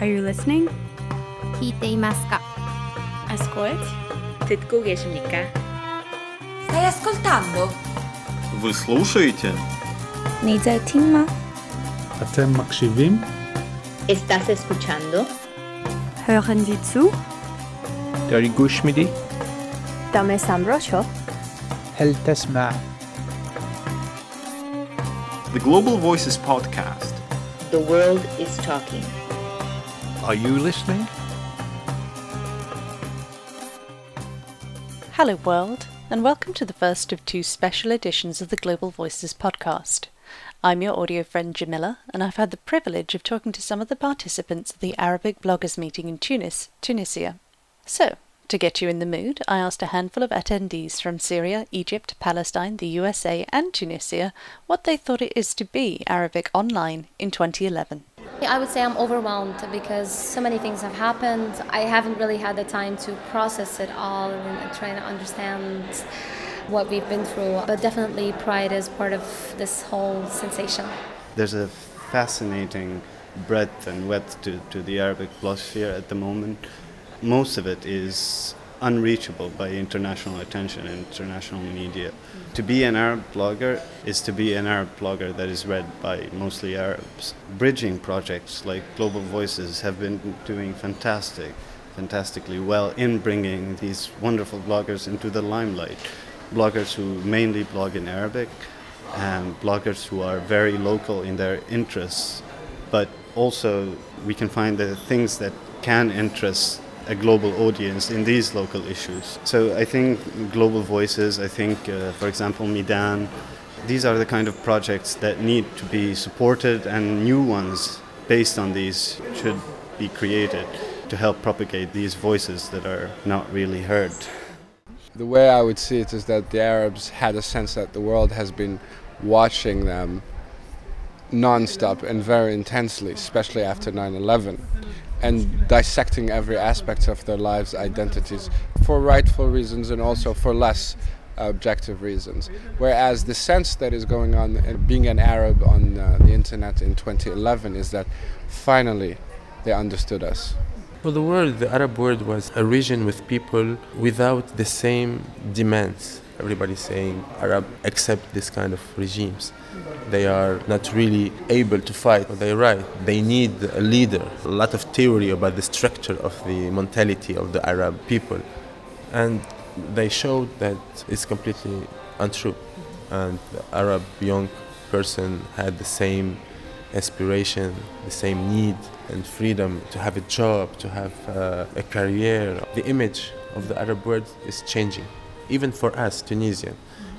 Are you listening? Kiteimaska. Ascolt. Titkugesnika. Stai ascoltando? Вы слушаете? Нидзатима. Atem makshivim? Estás escuchando? Hören Sie zu? Dari gush midi? Dame samrosho? Hel tesma? The Global Voices podcast. The world is talking. Are you listening? Hello world, and welcome to the first of two special editions of the Global Voices podcast. I'm your audio friend Jamila, and I've had the privilege of talking to some of the participants at the Arabic bloggers meeting in Tunisia. So, to get you in the mood, I asked a handful of attendees from Syria, Egypt, Palestine, the USA and Tunisia what they thought it is to be Arabic online in 2011. I would say I'm overwhelmed because so many things have happened. I haven't really had the time to process it all and trying to understand what we've been through. But definitely pride is part of this whole sensation. There's a fascinating breadth and width to the Arabic blogosphere at the moment. Most of it is unreachable by international attention and international media. To be an Arab blogger is to be an Arab blogger that is read by mostly Arabs. Bridging projects like Global Voices have been doing fantastically well in bringing these wonderful bloggers into the limelight. Bloggers who mainly blog in Arabic and bloggers who are very local in their interests. But also we can find the things that can interest a global audience in these local issues. So I think Global Voices, for example, Midan, these are the kind of projects that need to be supported, and new ones based on these should be created to help propagate these voices that are not really heard. The way I would see it is that the Arabs had a sense that the world has been watching them non-stop and very intensely, especially after 9/11. And dissecting every aspect of their lives' identities for rightful reasons and also for less objective reasons. Whereas the sense that is going on being an Arab on the internet in 2011 is that finally they understood us. Well, the Arab world was a region with people without the same demands. Everybody's saying Arab accept this kind of regimes. They are not really able to fight for their right. They need a leader. A lot of theory about the structure of the mentality of the Arab people. And they showed that it's completely untrue. And the Arab young person had the same aspiration, the same need and freedom to have a job, to have a career. The image of the Arab world is changing. Even for us, Tunisian,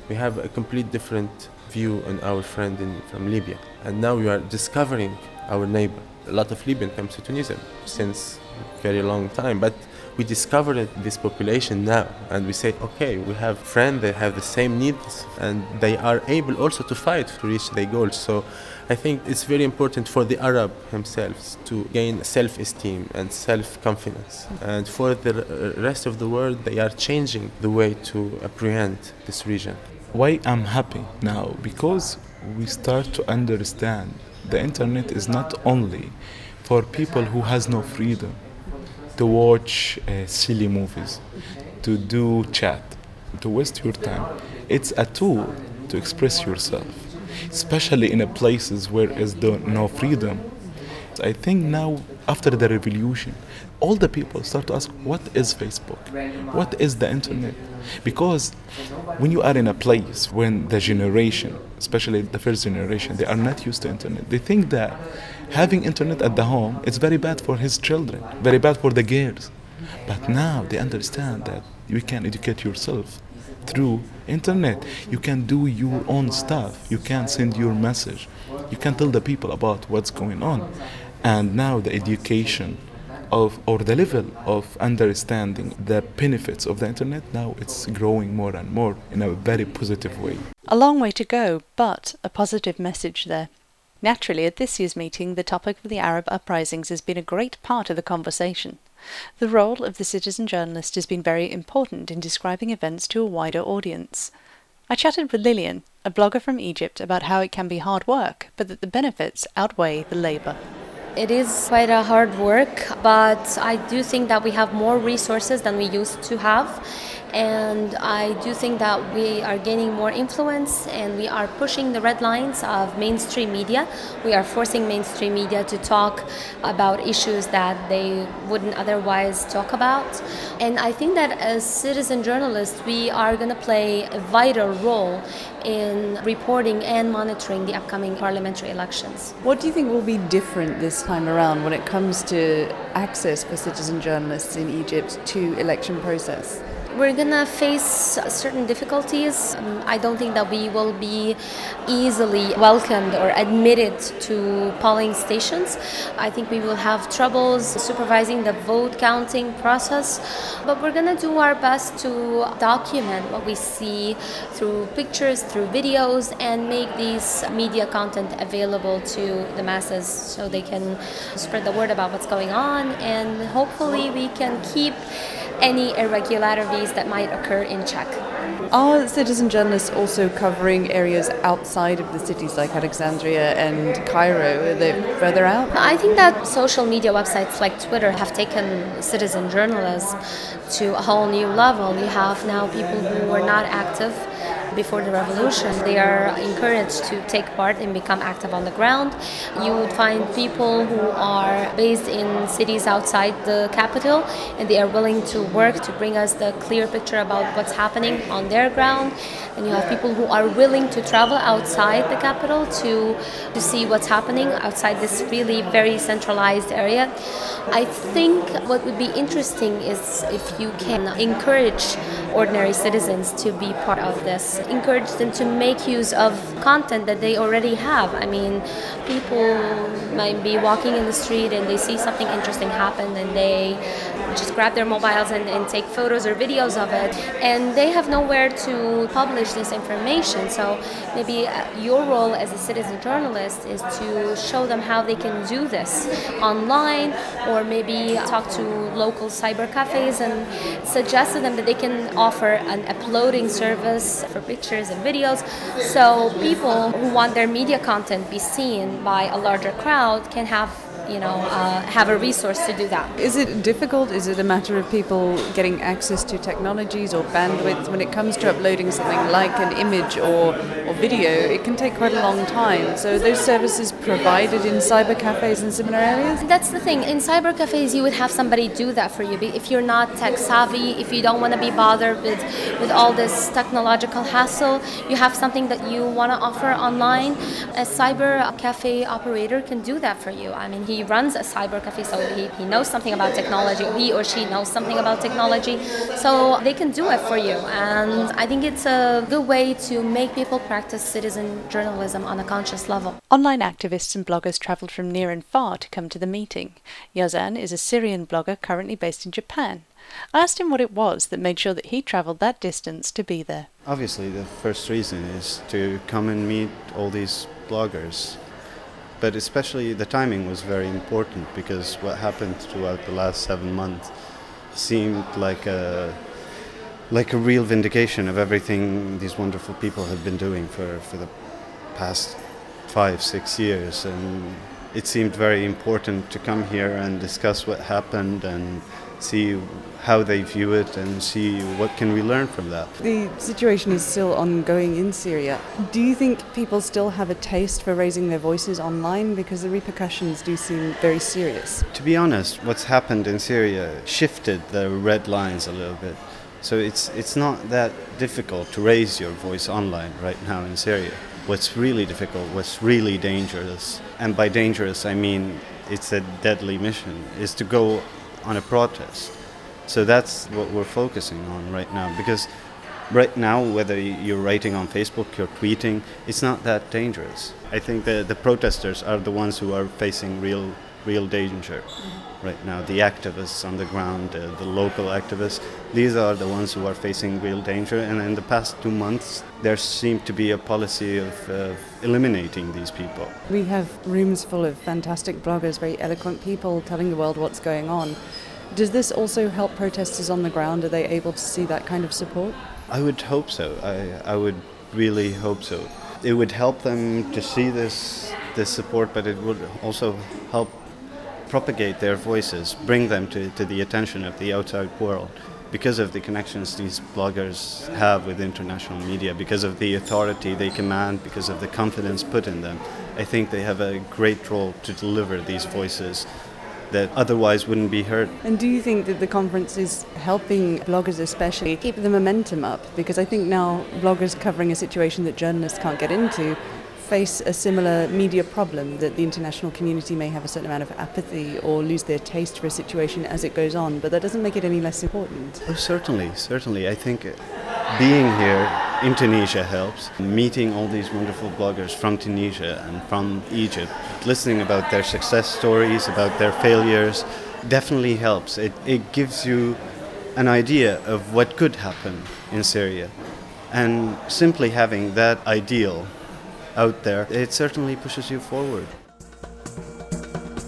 we have a complete different view on our friend from Libya. And now we are discovering our neighbor. A lot of Libyans come to Tunisia since a very long time, but we discovered this population now. And we say, okay, we have friends, they have the same needs, and they are able also to fight to reach their goals. So I think it's very important for the Arab themselves to gain self-esteem and self-confidence. And for the rest of the world, they are changing the way to apprehend this region. Why I'm happy now? Because we start to understand the internet is not only for people who has no freedom to watch silly movies, to do chat, to waste your time. It's a tool to express yourself, especially in places where is no freedom. I think now, after the revolution, all the people start to ask, what is Facebook? What is the internet? Because when you are in a place when the generation, especially the first generation, they are not used to internet. They think that having internet at the home, it's very bad for his children, very bad for the girls. But now they understand that you can educate yourself through internet. You can do your own stuff. You can send your message. You can tell the people about what's going on. And now the education or the level of understanding the benefits of the internet, now it's growing more and more in a very positive way. A long way to go, but a positive message there. Naturally, at this year's meeting, the topic of the Arab uprisings has been a great part of the conversation. The role of the citizen journalist has been very important in describing events to a wider audience. I chatted with Lilian, a blogger from Egypt, about how it can be hard work, but that the benefits outweigh the labour. It is quite a hard work, but I do think that we have more resources than we used to have. And I do think that we are gaining more influence and we are pushing the red lines of mainstream media. We are forcing mainstream media to talk about issues that they wouldn't otherwise talk about. And I think that as citizen journalists, we are going to play a vital role in reporting and monitoring the upcoming parliamentary elections. What do you think will be different this time around when it comes to access for citizen journalists in Egypt to election process? We're going to face certain difficulties. I don't think that we will be easily welcomed or admitted to polling stations. I think we will have troubles supervising the vote counting process, but we're going to do our best to document what we see through pictures, through videos, and make these media content available to the masses so they can spread the word about what's going on, and hopefully we can keep any irregularities that might occur in check. Are citizen journalists also covering areas outside of the cities like Alexandria and Cairo? Are they further out? I think that social media websites like Twitter have taken citizen journalism to a whole new level. You have now people who were not active before the revolution. They are encouraged to take part and become active on the ground. You would find people who are based in cities outside the capital, and they are willing to work to bring us the clear picture about what's happening on their ground. And you have people who are willing to travel outside the capital to see what's happening outside this really very centralized area. I think what would be interesting is if you can encourage ordinary citizens to be part of this, encourage them to make use of content that they already have. I mean, people might be walking in the street and they see something interesting happen and they just grab their mobiles and take photos or videos of it, and they have nowhere to publish this information. So maybe your role as a citizen journalist is to show them how they can do this online, or maybe talk to local cyber cafes and suggest to them that they can offer an uploading service for pictures and videos, so people who want their media content be seen by a larger crowd can have a resource to do that. Is it difficult? Is it a matter of people getting access to technologies or bandwidth? When it comes to uploading something like an image or video, it can take quite a long time. So are those services provided in cyber cafes and similar areas? That's the thing. In cyber cafes, you would have somebody do that for you. If you're not tech savvy, if you don't want to be bothered with all this technological hassle, you have something that you want to offer online. A cyber cafe operator can do that for you. I mean, he runs a cyber cafe, so he knows something about technology. He or she knows something about technology, so they can do it for you. And I think it's a good way to make people practice citizen journalism on a conscious level. Online activists and bloggers travelled from near and far to come to the meeting. Yazan is a Syrian blogger currently based in Japan. I asked him what it was that made sure that he travelled that distance to be there. Obviously, the first reason is to come and meet all these bloggers. But especially the timing was very important, because what happened throughout the last 7 months seemed like a real vindication of everything these wonderful people have been doing for the past 5-6 years. And it seemed very important to come here and discuss what happened and see how they view it and see what can we learn from that. The situation is still ongoing in Syria. Do you think people still have a taste for raising their voices online? Because the repercussions do seem very serious. To be honest, what's happened in Syria shifted the red lines a little bit. So it's not that difficult to raise your voice online right now in Syria. What's really difficult, what's really dangerous, and by dangerous I mean it's a deadly mission, is to go on a protest. So that's what we're focusing on right now, because right now, whether you're writing on Facebook, you're tweeting, it's not that dangerous. I think the protesters are the ones who are facing real danger right now. The activists on the ground, the local activists, these are the ones who are facing real danger. And in the past 2 months, there seemed to be a policy of eliminating these people. We have rooms full of fantastic bloggers, very eloquent people telling the world what's going on. Does this also help protesters on the ground? Are they able to see that kind of support? I would hope so. I would really hope so. It would help them to see this support, but it would also help propagate their voices, bring them to the attention of the outside world, because of the connections these bloggers have with international media, because of the authority they command, because of the confidence put in them. I think they have a great role to deliver these voices that otherwise wouldn't be heard. And do you think that the conference is helping bloggers especially keep the momentum up? Because I think now bloggers covering a situation that journalists can't get into face a similar media problem, that the international community may have a certain amount of apathy or lose their taste for a situation as it goes on, but that doesn't make it any less important. Oh, certainly. I think being here in Tunisia helps. Meeting all these wonderful bloggers from Tunisia and from Egypt, listening about their success stories, about their failures, definitely helps. It gives you an idea of what could happen in Syria. And simply having that ideal out there, it certainly pushes you forward.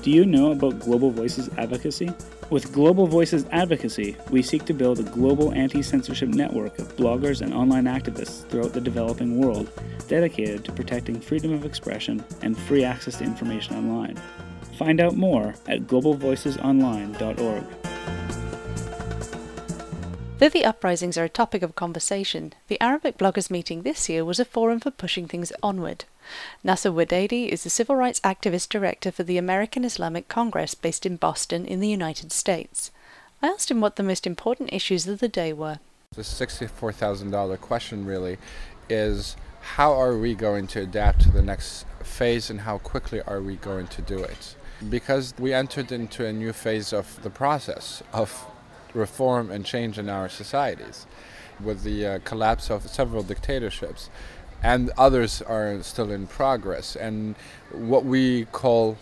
Do you know about Global Voices Advocacy? With Global Voices Advocacy, we seek to build a global anti-censorship network of bloggers and online activists throughout the developing world, dedicated to protecting freedom of expression and free access to information online. Find out more at GlobalVoicesOnline.org. Though the uprisings are a topic of conversation, the Arabic bloggers meeting this year was a forum for pushing things onward. Nasser Weddady is the civil rights activist director for the American Islamic Congress based in Boston in the United States. I asked him what the most important issues of the day were. The $64,000 question really is, how are we going to adapt to the next phase and how quickly are we going to do it? Because we entered into a new phase of the process of reform and change in our societies with the collapse of several dictatorships, and others are still in progress, and what we call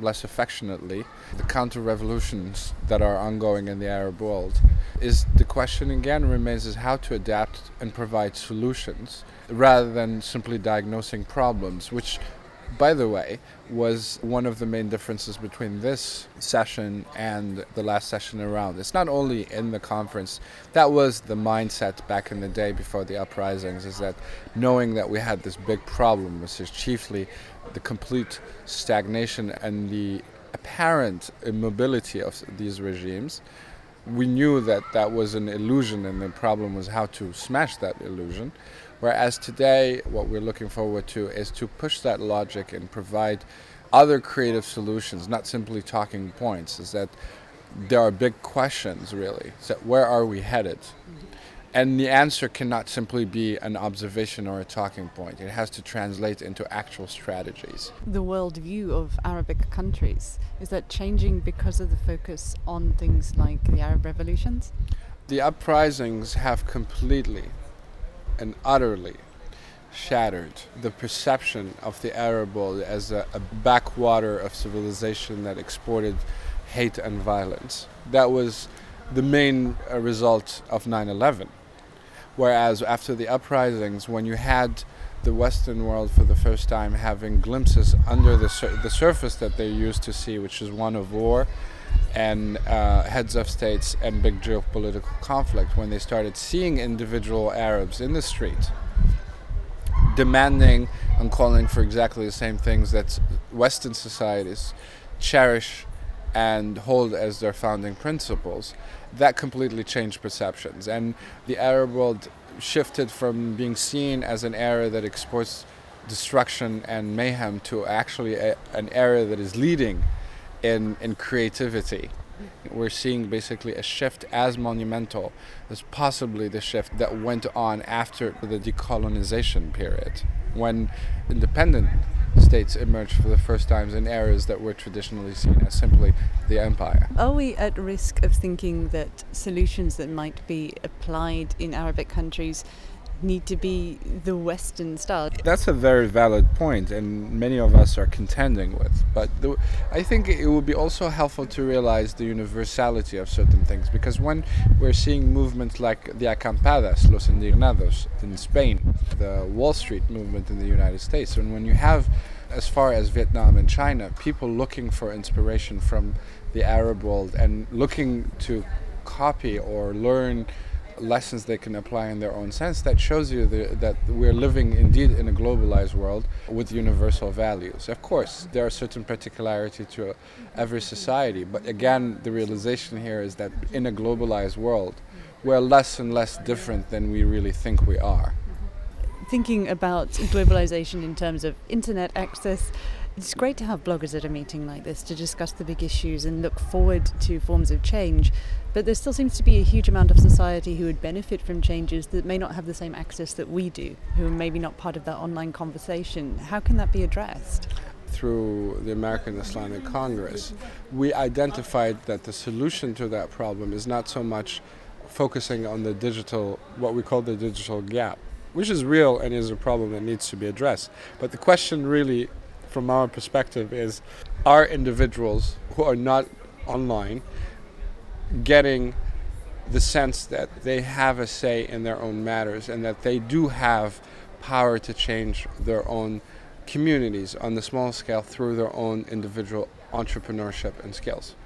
less affectionately the counter-revolutions that are ongoing in the Arab world. Is the question again remains is how to adapt and provide solutions rather than simply diagnosing problems, which, by the way, was one of the main differences between this session and the last session around. It's not only in the conference. That was the mindset back in the day before the uprisings, is that knowing that we had this big problem, which is chiefly the complete stagnation and the apparent immobility of these regimes, we knew that that was an illusion and the problem was how to smash that illusion. Whereas today, what we're looking forward to is to push that logic and provide other creative solutions, not simply talking points, is that there are big questions, really. So where are we headed? And the answer cannot simply be an observation or a talking point. It has to translate into actual strategies. The world view of Arabic countries, is that changing because of the focus on things like the Arab revolutions? The uprisings have completely and utterly shattered the perception of the Arab world as a backwater of civilization that exported hate and violence. That was the main result of 9/11. Whereas after the uprisings, when you had the Western world for the first time having glimpses under the surface that they used to see, which is one of war and heads of states and big geopolitical conflict, when they started seeing individual Arabs in the street demanding and calling for exactly the same things that Western societies cherish and hold as their founding principles, that completely changed perceptions. And the Arab world shifted from being seen as an area that exports destruction and mayhem to actually an area that is leading in creativity. We're seeing basically a shift as monumental as possibly the shift that went on after the decolonization period, when independent states emerged for the first time in areas that were traditionally seen as simply the empire. Are we at risk of thinking that solutions that might be applied in Arabic countries need to be the Western style? That's a very valid point, and many of us are contending with. But I think it would be also helpful to realize the universality of certain things, because when we're seeing movements like the Acampadas, Los Indignados in Spain, the Wall Street movement in the United States, and when you have, as far as Vietnam and China, people looking for inspiration from the Arab world and looking to copy or learn lessons they can apply in their own sense, that shows you that we're living indeed in a globalized world with universal values. Of course, there are certain particularities to every society, but again, the realization here is that in a globalized world, we're less and less different than we really think we are. Thinking about globalization in terms of internet access, it's great to have bloggers at a meeting like this to discuss the big issues and look forward to forms of change. But there still seems to be a huge amount of society who would benefit from changes that may not have the same access that we do, who are maybe not part of that online conversation. How can that be addressed? Through the American Islamic Congress, we identified that the solution to that problem is not so much focusing on the digital, what we call the digital gap, which is real and is a problem that needs to be addressed. But the question really, from our perspective, is, are individuals who are not online getting the sense that they have a say in their own matters and that they do have power to change their own communities on the small scale through their own individual entrepreneurship and skills?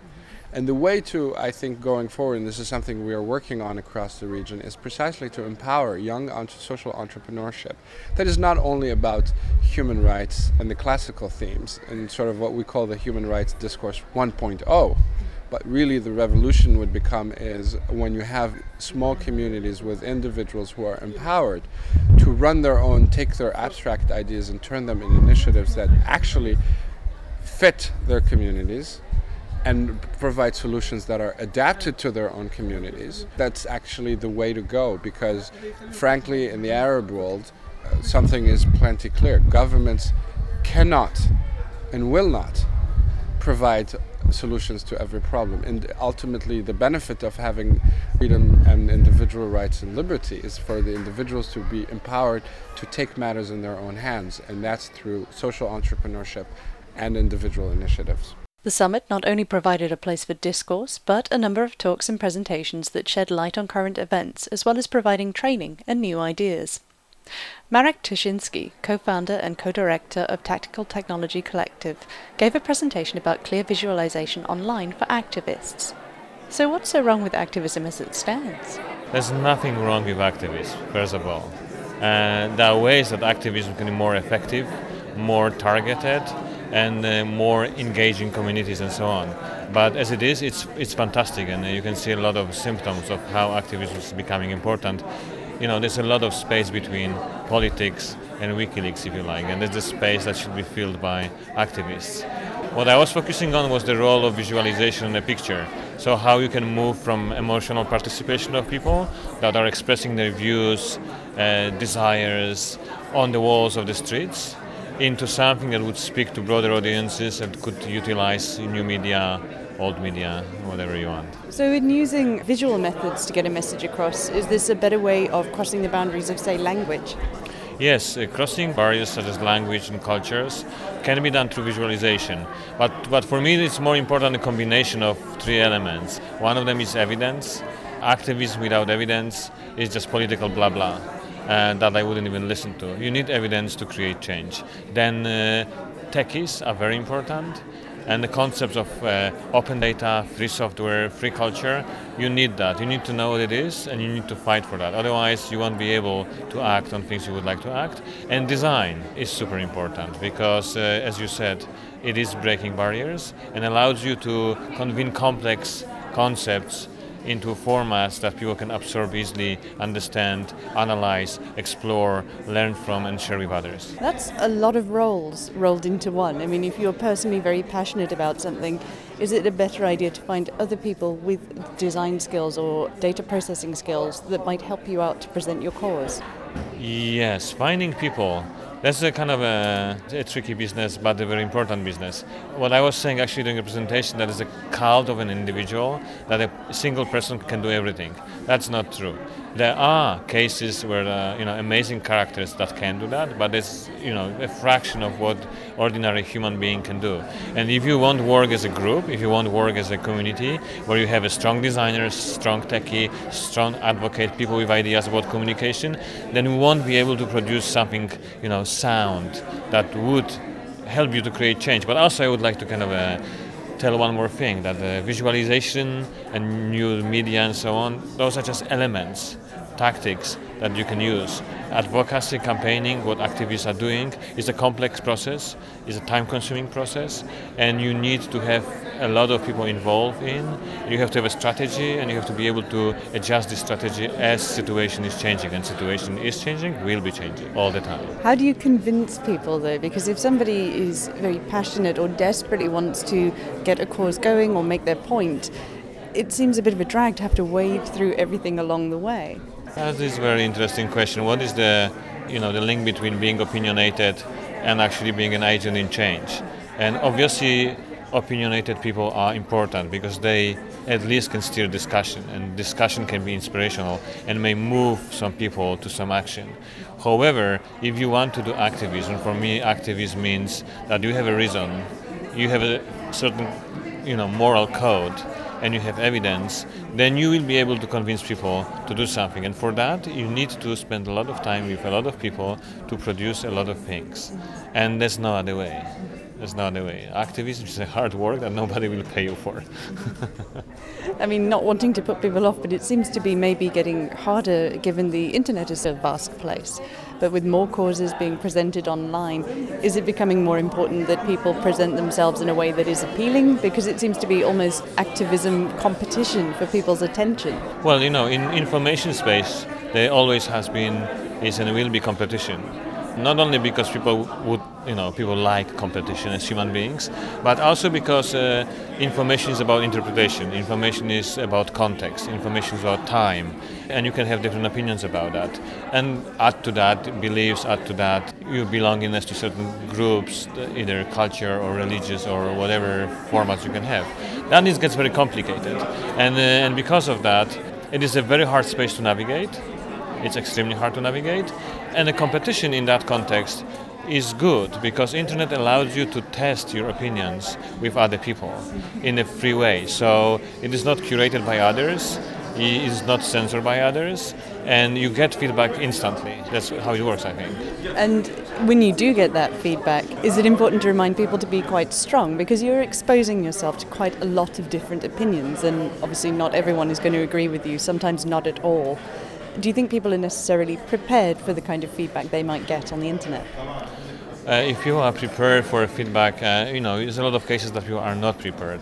And the way to, I think, going forward, and this is something we are working on across the region, is precisely to empower young social entrepreneurship. That is not only about human rights and the classical themes and sort of what we call the human rights discourse 1.0, but really the revolution would become is when you have small communities with individuals who are empowered to run their own, take their abstract ideas and turn them into initiatives that actually fit their communities and provide solutions that are adapted to their own communities. That's actually the way to go, because frankly, in the Arab world, something is plenty clear. Governments cannot and will not provide solutions to every problem. And ultimately, the benefit of having freedom and individual rights and liberty is for the individuals to be empowered to take matters in their own hands. And that's through social entrepreneurship and individual initiatives. The summit not only provided a place for discourse, but a number of talks and presentations that shed light on current events, as well as providing training and new ideas. Marek Tuszynski, co-founder and co-director of Tactical Technology Collective, gave a presentation about clear visualization online for activists. So what's so wrong with activism as it stands? There's nothing wrong with activism, first of all. There are ways that activism can be more effective, more targeted, and more engaging communities and so on. But as it is, it's fantastic, and you can see a lot of symptoms of how activism is becoming important. You know, there's a lot of space between politics and WikiLeaks, if you like, and there's a space that should be filled by activists. What I was focusing on was the role of visualization in a picture. So how you can move from emotional participation of people that are expressing their views, desires on the walls of the streets, into something that would speak to broader audiences and could utilize new media, old media, whatever you want. So in using visual methods to get a message across, is this a better way of crossing the boundaries of, say, language? Yes, crossing barriers such as language and cultures can be done through visualization. But for me, it's more important a combination of three elements. One of them is evidence. Activism without evidence is just political blah blah. That I wouldn't even listen to. You need evidence to create change. Then techies are very important, and the concepts of open data, free software, free culture, you need that. You need to know what it is, and you need to fight for that. Otherwise, you won't be able to act on things you would like to act. And design is super important because, as you said, it is breaking barriers and allows you to convene complex concepts into formats that people can absorb easily, understand, analyze, explore, learn from, and share with others. That's a lot of roles rolled into one. I mean, if you're personally very passionate about something, is it a better idea to find other people with design skills or data processing skills that might help you out to present your cause? Yes, finding people. That's a kind of a tricky business, but a very important business. What I was saying actually during the presentation, that is a cult of an individual, that a single person can do everything. That's not true. There are cases where amazing characters that can do that, but it's a fraction of what ordinary human being can do. And if you want work as a group, if you want work as a community, where you have a strong designer, strong techie, strong advocate, people with ideas about communication, then we won't be able to produce something sound that would help you to create change. But also I would like to kind of tell one more thing, that the visualization and new media and so on, those are just elements, tactics that you can use. Advocacy, campaigning, what activists are doing, is a complex process, is a time-consuming process, and you need to have a lot of people involved in. You have to have a strategy, and you have to be able to adjust the strategy as situation is changing, and situation is changing, will be changing all the time. How do you convince people, though? Because if somebody is very passionate or desperately wants to get a cause going or make their point, it seems a bit of a drag to have to wade through everything along the way. That is a very interesting question. What is the link between being opinionated and actually being an agent in change? And obviously, opinionated people are important because they at least can steer discussion, and discussion can be inspirational and may move some people to some action. However, if you want to do activism, for me, activism means that you have a reason, you have a certain, moral code, and you have evidence, then you will be able to convince people to do something. And for that, you need to spend a lot of time with a lot of people to produce a lot of things. And there's no other way. Activism is a hard work that nobody will pay you for. I mean, not wanting to put people off, but it seems to be maybe getting harder given the internet is a vast place. But with more causes being presented online, is it becoming more important that people present themselves in a way that is appealing? Because it seems to be almost activism competition for people's attention. Well, in information space, there always has been, is and will be competition. Not only because people people like competition as human beings, but also because information is about interpretation, information is about context, information is about time, and you can have different opinions about that. And add to that beliefs, add to that your belongingness to certain groups, either culture or religious or whatever formats you can have. That gets very complicated, and because of that, it is a very hard space to navigate. It's extremely hard to navigate, and the competition in that context is good because internet allows you to test your opinions with other people in a free way. So it is not curated by others, it is not censored by others, and you get feedback instantly. That's how it works, I think. And when you do get that feedback, is it important to remind people to be quite strong? Because you're exposing yourself to quite a lot of different opinions, and obviously not everyone is going to agree with you, sometimes not at all. Do you think people are necessarily prepared for the kind of feedback they might get on the internet? If you are prepared for feedback, there's a lot of cases that people are not prepared.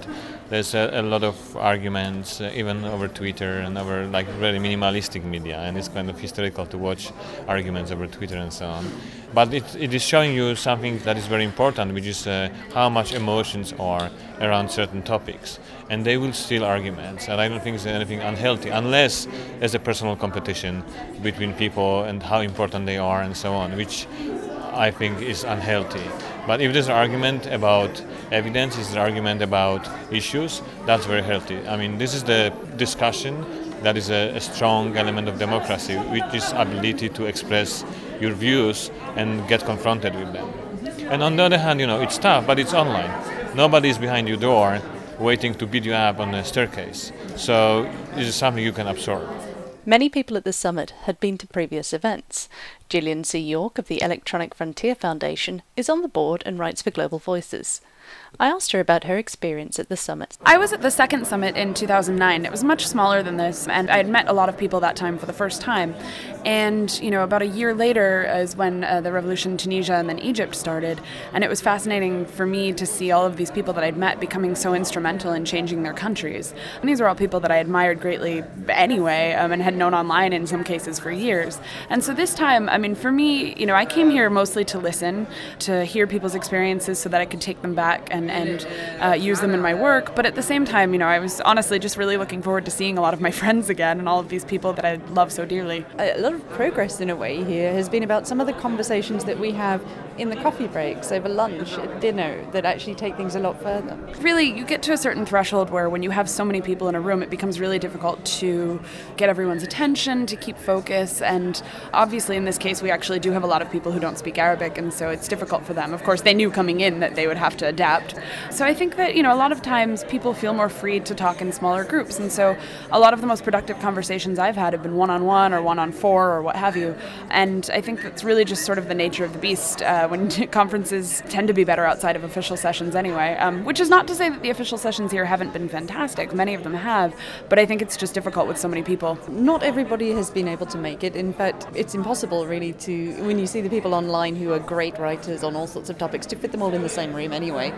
There's a lot of arguments, even over Twitter and over very minimalistic media, and it's kind of hysterical to watch arguments over Twitter and so on. But it is showing you something that is very important, which is how much emotions are around certain topics. And they will steal arguments, and I don't think there's anything unhealthy, unless there's a personal competition between people and how important they are and so on, which I think is unhealthy. But if there's an argument about evidence, is an argument about issues, that's very healthy. I mean, this is the discussion that is a strong element of democracy, which is ability to express your views and get confronted with them. And on the other hand, it's tough, but it's online. Nobody is behind your door waiting to beat you up on a staircase. So this is something you can absorb. Many people at the summit had been to previous events. Jillian York of the Electronic Frontier Foundation is on the board and writes for Global Voices. I asked her about her experience at the summit. I was at the second summit in 2009. It was much smaller than this, and I had met a lot of people that time for the first time. And, about a year later is when the revolution in Tunisia and then Egypt started, and it was fascinating for me to see all of these people that I'd met becoming so instrumental in changing their countries. And these were all people that I admired greatly anyway, and had known online in some cases for years. And so this time, I mean, for me, I came here mostly to listen, to hear people's experiences so that I could take them back and use them in my work. But at the same time, I was honestly just really looking forward to seeing a lot of my friends again and all of these people that I love so dearly. A lot of progress in a way here has been about some of the conversations that we have in the coffee breaks, over lunch, at dinner, that actually take things a lot further. Really, you get to a certain threshold where when you have so many people in a room, it becomes really difficult to get everyone's attention, to keep focus. And obviously in this case, we actually do have a lot of people who don't speak Arabic, and so it's difficult for them. Of course, they knew coming in that they would have to adapt. So I think that, a lot of times people feel more free to talk in smaller groups. And so a lot of the most productive conversations I've had have been one-on-one or one-on-four or what have you. And I think that's really just sort of the nature of the beast when conferences tend to be better outside of official sessions anyway, which is not to say that the official sessions here haven't been fantastic. Many of them have, but I think it's just difficult with so many people. Not everybody has been able to make it. In fact, it's impossible really to, when you see the people online who are great writers on all sorts of topics, to fit them all in the same room anyway.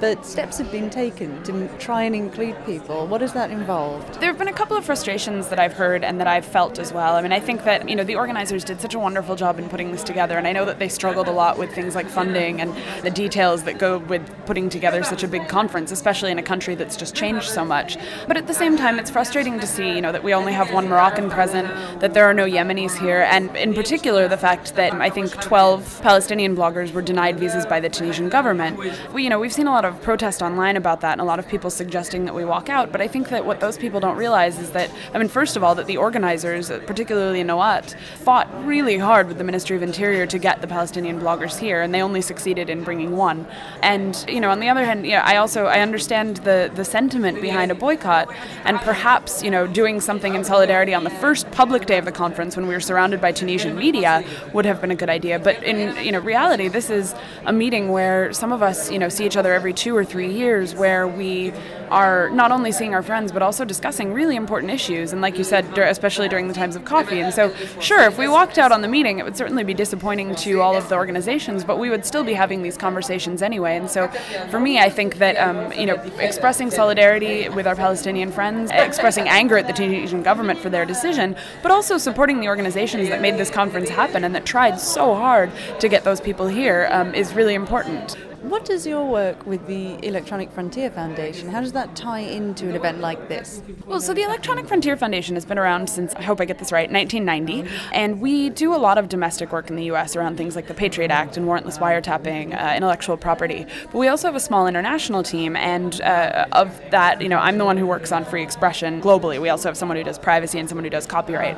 But steps have been taken to try and include people. What has that involved? There have been a couple of frustrations that I've heard and that I've felt as well. I mean, I think that, you know, the organizers did such a wonderful job in putting this together, and I know that they struggled a lot with things like funding and the details that go with putting together such a big conference, especially in a country that's just changed so much. But at the same time, it's frustrating to see, you know, that we only have one Moroccan present, that there are no Yemenis here, and in particular the fact that I think 12 Palestinian bloggers were denied visas by the Tunisian government. We, you know, we've seen a lot of protest online about that and a lot of people suggesting that we walk out, but I think that what those people don't realize is that, I mean, first of all, that the organizers, particularly Nawat, fought really hard with the Ministry of Interior to get the Palestinian bloggers here, and they only succeeded in bringing one. And, you know, on the other hand, you know, I understand the sentiment behind a boycott, and perhaps, you know, doing something in solidarity on the first public day of the conference when we were surrounded by Tunisian media would have been a good idea. But in, you know, reality, this is a meeting where some of us, you know, see each other every 2 or 3 years, where we are not only seeing our friends but also discussing really important issues, and like you said, especially during the times of coffee. And so sure, if we walked out on the meeting, it would certainly be disappointing to all of the organizations, but we would still be having these conversations anyway. And so for me, I think that you know, expressing solidarity with our Palestinian friends, expressing anger at the Tunisian government for their decision, but also supporting the organizations that made this conference happen and that tried so hard to get those people here is really important. What does your work with the Electronic Frontier Foundation, how does that tie into an event like this? Well, so the Electronic Frontier Foundation has been around since, I hope I get this right, 1990, and we do a lot of domestic work in the U.S. around things like the Patriot Act and warrantless wiretapping, intellectual property. But we also have a small international team, and of that, you know, I'm the one who works on free expression globally. We also have someone who does privacy and someone who does copyright.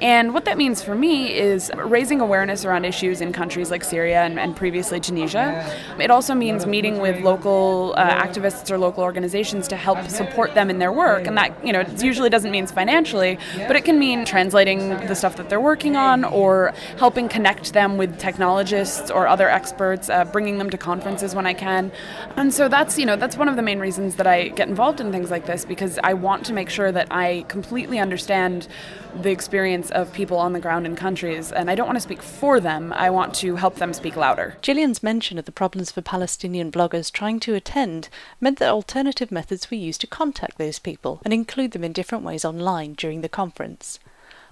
And what that means for me is raising awareness around issues in countries like Syria and previously Tunisia. It also means meeting with local activists or local organizations to help support them in their work, and that, you know, it usually doesn't mean financially, but it can mean translating the stuff that they're working on or helping connect them with technologists or other experts, bringing them to conferences when I can. And so that's, you know, that's one of the main reasons that I get involved in things like this, because I want to make sure that I completely understand the experience of people on the ground in countries, and I don't want to speak for them, I want to help them speak louder. Jillian's mention of the problems for Palestinian bloggers trying to attend meant that alternative methods were used to contact those people and include them in different ways online during the conference.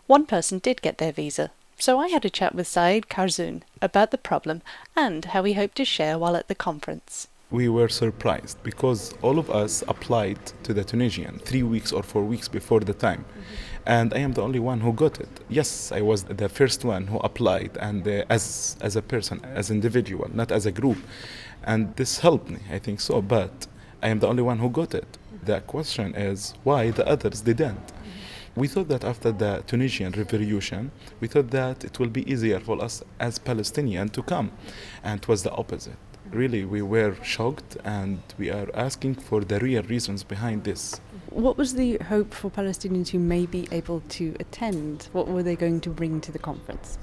One person did get their visa, so I had a chat with Saed Karzoun about the problem and how he hoped to share while at the conference. We were surprised because all of us applied to the Tunisian 3 weeks or 4 weeks before the time. And I am the only one who got it. Yes, I was the first one who applied, and as a person, as individual, not as a group. And this helped me, I think so, but I am the only one who got it. The question is why the others didn't. We thought that after the Tunisian revolution, we thought that it will be easier for us as Palestinians to come. And it was the opposite. Really, we were shocked, and we are asking for the real reasons behind this. What was the hope for Palestinians who may be able to attend? What were they going to bring to the conference?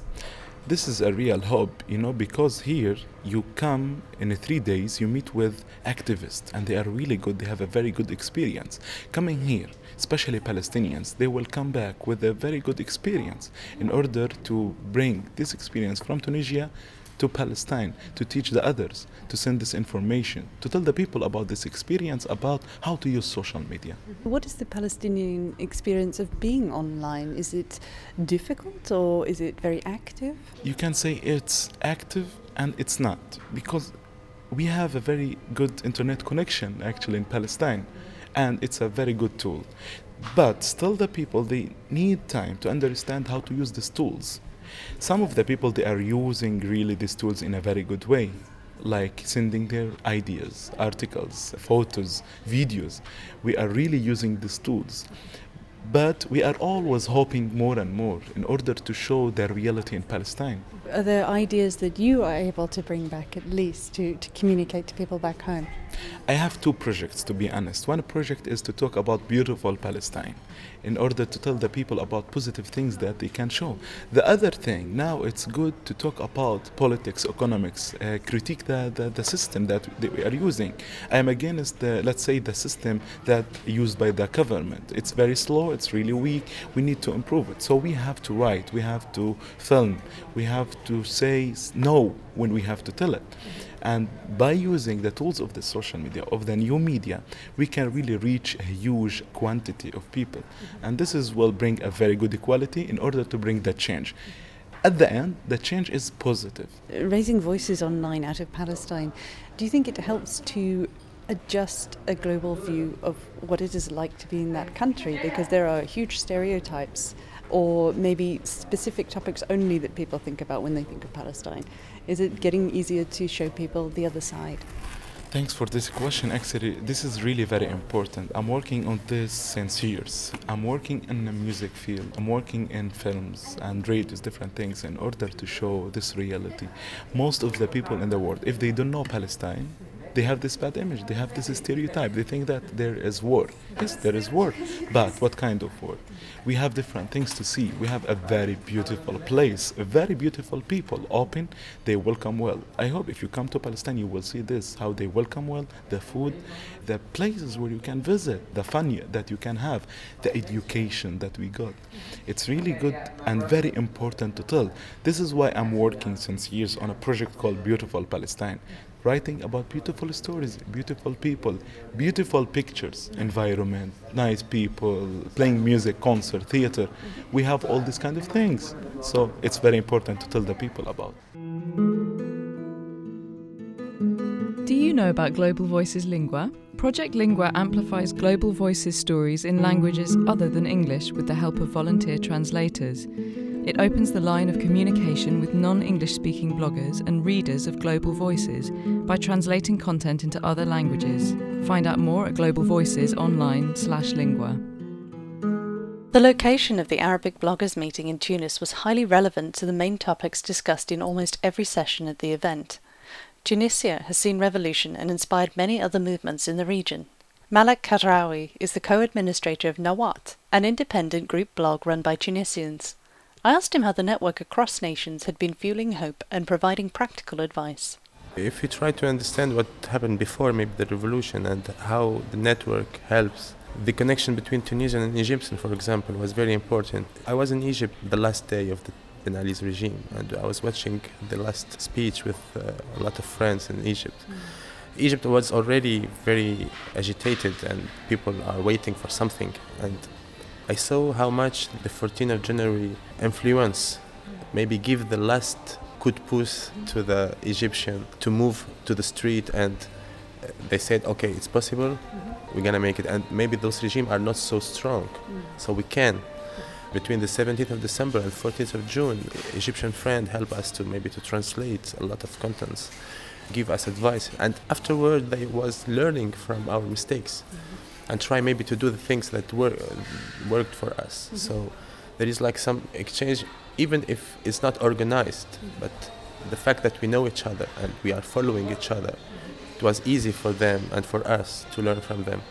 This is a real hope, you know, because here you come in 3 days, you meet with activists, and they are really good. They have a very good experience. Coming here, especially Palestinians, they will come back with a very good experience in order to bring this experience from Tunisia to Palestine, to teach the others, to send this information, to tell the people about this experience, about how to use social media. What is the Palestinian experience of being online? Is it difficult or is it very active? You can say it's active and it's not, because we have a very good internet connection actually in Palestine, and it's a very good tool. But still the people, they need time to understand how to use these tools. Some of the people, they are using really these tools in a very good way, like sending their ideas, articles, photos, videos. We are really using these tools. But we are always hoping more and more in order to show the reality in Palestine. Are there ideas that you are able to bring back, at least, to communicate to people back home? I have two projects, to be honest. One project is to talk about beautiful Palestine in order to tell the people about positive things that they can show. The other thing, now it's good to talk about politics, economics, critique the system that we are using. I am against, the system that used by the government. It's very slow, it's really weak, we need to improve it. So we have to write, we have to film, we have to say no when we have to tell it. And by using the tools of the social media, of the new media, we can really reach a huge quantity of people. And this will bring a very good equality in order to bring that change. At the end, the change is positive. Raising voices online out of Palestine, do you think it helps to adjust a global view of what it is like to be in that country? Because there are huge stereotypes, or maybe specific topics only that people think about when they think of Palestine. Is it getting easier to show people the other side? Thanks for this question. Actually, this is really very important. I'm working on this since years. I'm working in the music field. I'm working in films and radios, different things, in order to show this reality. Most of the people in the world, if they don't know Palestine, they have this bad image, they have this stereotype, they think that there is war. Yes, there is war, but what kind of war? We have different things to see. We have a very beautiful place, very beautiful people, open, they welcome well. I hope if you come to Palestine, you will see this, how they welcome well, the food, the places where you can visit, the fun that you can have, the education that we got. It's really good and very important to tell. This is why I'm working since years on a project called Beautiful Palestine, writing about beautiful stories, beautiful people, beautiful pictures, environment, nice people, playing music, concert, theater. We have all these kind of things. So it's very important to tell the people about. Do you know about Global Voices Lingua? Project Lingua amplifies Global Voices stories in languages other than English with the help of volunteer translators. It opens the line of communication with non-English-speaking bloggers and readers of Global Voices by translating content into other languages. Find out more at GlobalVoicesOnline.org/lingua. The location of the Arabic bloggers meeting in Tunis was highly relevant to the main topics discussed in almost every session at the event. Tunisia has seen revolution and inspired many other movements in the region. Malek Khadraoui is the co-administrator of Nawat, an independent group blog run by Tunisians. I asked him how the network across nations had been fueling hope and providing practical advice. If you try to understand what happened before maybe the revolution and how the network helps, the connection between Tunisian and Egyptian, for example, was very important. I was in Egypt the last day of the Ben Ali's regime, and I was watching the last speech with a lot of friends in Egypt. Egypt was already very agitated and people are waiting for something, and I saw how much the 14th of January influence maybe give the last good push to the Egyptian to move to the street, and they said, okay, it's possible, we're going to make it. And maybe those regimes are not so strong, so we can. Between the 17th of December and 14th of June, Egyptian friend helped us to maybe to translate a lot of contents, give us advice. And afterward, they was learning from our mistakes. And try maybe to do the things that worked for us. So there is like some exchange, even if it's not organized, but the fact that we know each other and we are following each other, it was easy for them and for us to learn from them.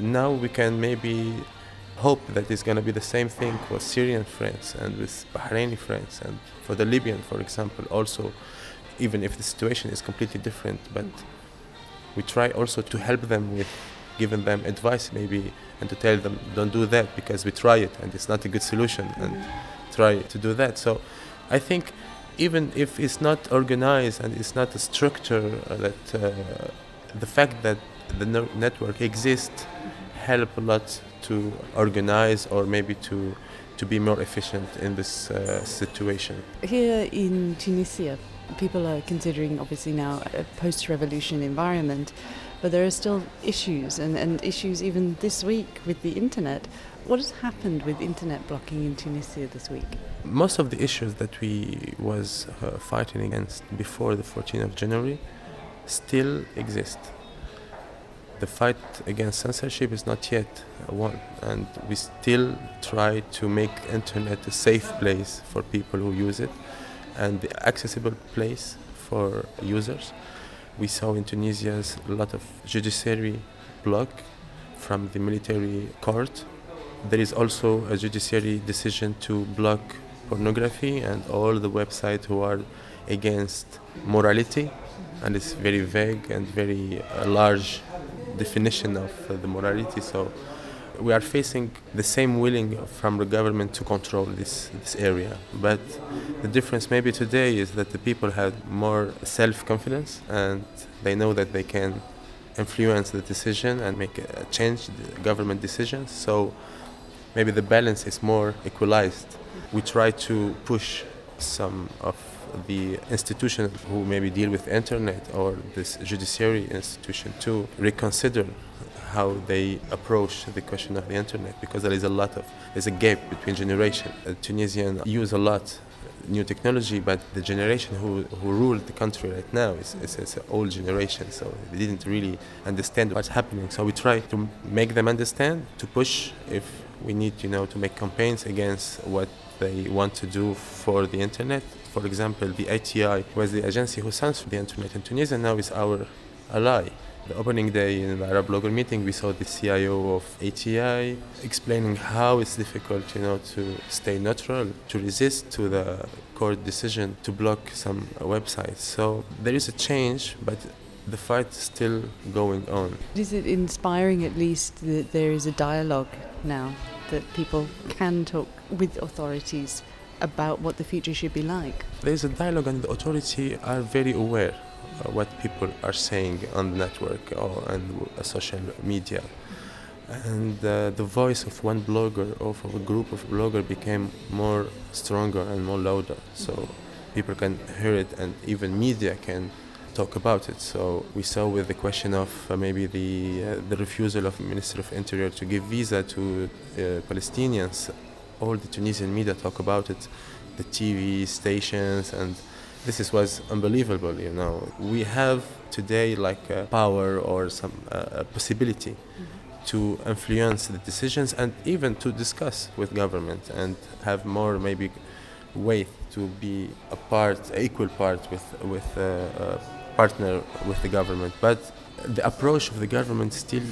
Now we can maybe hope that it's going to be the same thing with Syrian friends and with Bahraini friends and for the Libyan, for example, also, even if the situation is completely different, but we try also to help them with giving them advice maybe, and to tell them don't do that because we try it and it's not a good solution, and try to do that. So I think even if it's not organized and it's not a structure, that the fact that the network exists help a lot to organize or maybe to be more efficient in this situation. Here in Tunisia, people are considering obviously now a post-revolution environment, but there are still issues, and issues even this week with the internet. What has happened with internet blocking in Tunisia this week? Most of the issues that we was fighting against before the 14th of January still exist. The fight against censorship is not yet won, and we still try to make internet a safe place for people who use it and the accessible place for users. We saw in Tunisia a lot of judiciary blocked from the military court. There is also a judiciary decision to block pornography and all the websites who are against morality, and it's very vague and very large definition of the morality. So we are facing the same willing from the government to control this area. But the difference maybe today is that the people have more self-confidence and they know that they can influence the decision and make a change the government decisions. So maybe the balance is more equalized. We try to push some of the institutions who maybe deal with internet or this judiciary institution to reconsider how they approach the question of the internet, because there's a gap between generation. Tunisians use a lot new technology, but the generation who ruled the country right now is an old generation, so they didn't really understand what's happening. So we try to make them understand, to push if we need, to make campaigns against what they want to do for the internet. For example, the ATI was the agency who censored the internet in Tunisia, now is our ally. The opening day in the Arab Blogger meeting, we saw the CIO of ATI explaining how it's difficult, to stay neutral, to resist to the court decision to block some websites. So there is a change, but the fight is still going on. Is it inspiring, at least, that there is a dialogue now, that people can talk with authorities about what the future should be like? There's a dialogue, and the authorities are very aware of what people are saying on the network or on social media. And the voice of one blogger or of a group of bloggers became more stronger and more louder. So people can hear it, and even media can talk about it. So we saw with the question of maybe the refusal of the Minister of Interior to give visa to Palestinians. All the Tunisian media talk about it, the TV stations, and this was unbelievable. We have today like a power or some possibility to influence the decisions and even to discuss with government and have more maybe weight to be equal part with partner with the government. But the approach of the government still,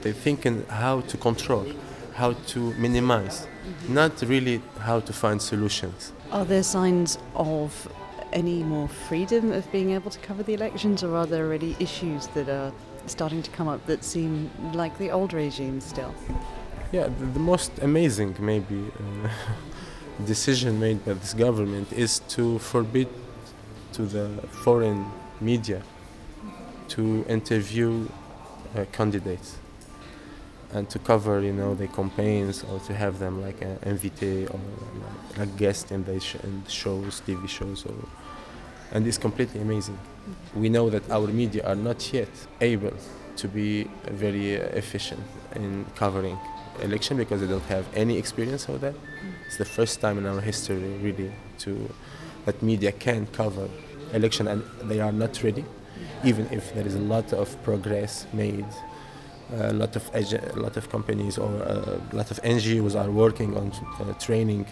they're thinking how to control, how to minimize, not really how to find solutions. Are there signs of any more freedom of being able to cover the elections, or are there already issues that are starting to come up that seem like the old regime still? Yeah, the most amazing maybe decision made by this government is to forbid to the foreign media to interview candidates and to cover, the campaigns, or to have them like an invité or a guest in the shows, TV shows, and it's completely amazing. We know that our media are not yet able to be very efficient in covering election because they don't have any experience of that. It's the first time in our history, really, that media can cover election, and they are not ready, even if there is a lot of progress made. A lot of companies or a lot of NGOs are working on training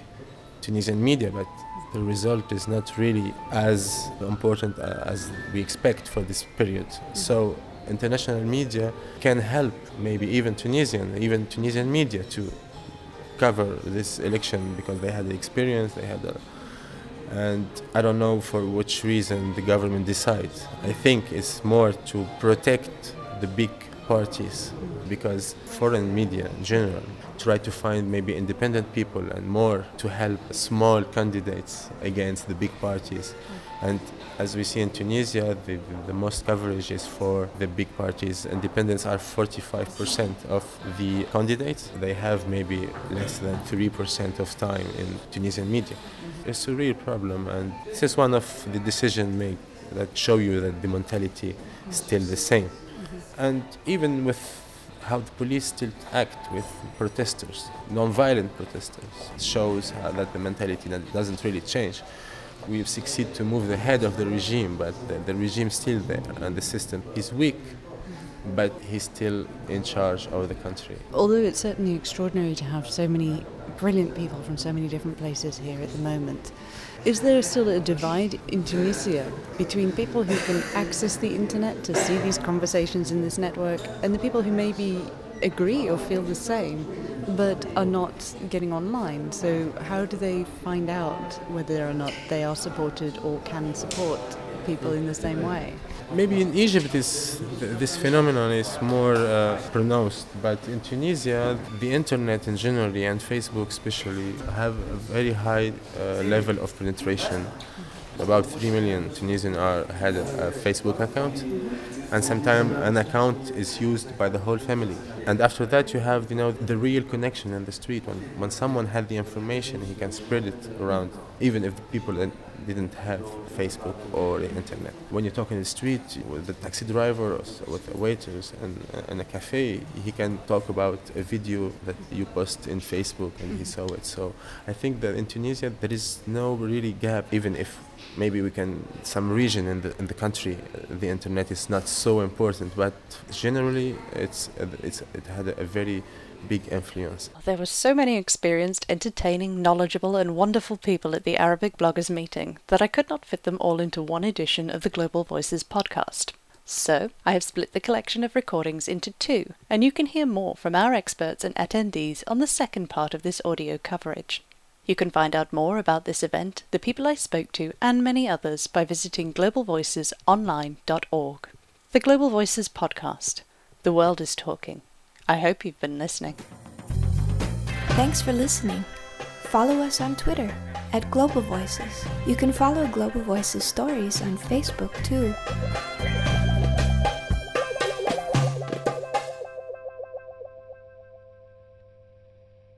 Tunisian media, but the result is not really as important as we expect for this period. So international media can help maybe even Tunisian media to cover this election because they had the experience, and I don't know for which reason the government decides. I think it's more to protect the big parties, because foreign media in general try to find maybe independent people and more to help small candidates against the big parties. And as we see in Tunisia, the most coverage is for the big parties. Independents are 45% of the candidates. They have maybe less than 3% of time in Tunisian media. It's a real problem, and this is one of the decisions made that show you that the mentality is still the same. And even with how the police still act with protesters, non-violent protesters, shows that the mentality doesn't really change. We've succeeded to move the head of the regime, but the regime is still there, and the system is weak. but he's still in charge of the country. Although it's certainly extraordinary to have so many brilliant people from so many different places here at the moment, is there still a divide in Tunisia between people who can access the internet to see these conversations in this network and the people who maybe agree or feel the same but are not getting online? So how do they find out whether or not they are supported or can support people in the same way? Maybe in Egypt this phenomenon is more pronounced, but in Tunisia the internet in general and Facebook especially have a very high level of penetration. About 3 million Tunisians had a Facebook account, and sometimes an account is used by the whole family. And after that you have the real connection in the street. When someone had the information, he can spread it around, even if the people didn't have Facebook or the internet. When you talk in the street with the taxi drivers, with the waiters and a cafe, he can talk about a video that you post in Facebook and he saw it. So I think that in Tunisia there is no really gap, even if maybe we can, some region in the country, the internet is not so important, but generally it had a very big influence. There were so many experienced, entertaining, knowledgeable and wonderful people at the Arabic Bloggers meeting that I could not fit them all into one edition of the Global Voices podcast. So I have split the collection of recordings into two, and you can hear more from our experts and attendees on the second part of this audio coverage. You can find out more about this event, the people I spoke to, and many others by visiting GlobalVoicesOnline.org. The Global Voices podcast. The world is talking. I hope you've been listening. Thanks for listening. Follow us on Twitter at Global Voices. You can follow Global Voices Stories on Facebook too.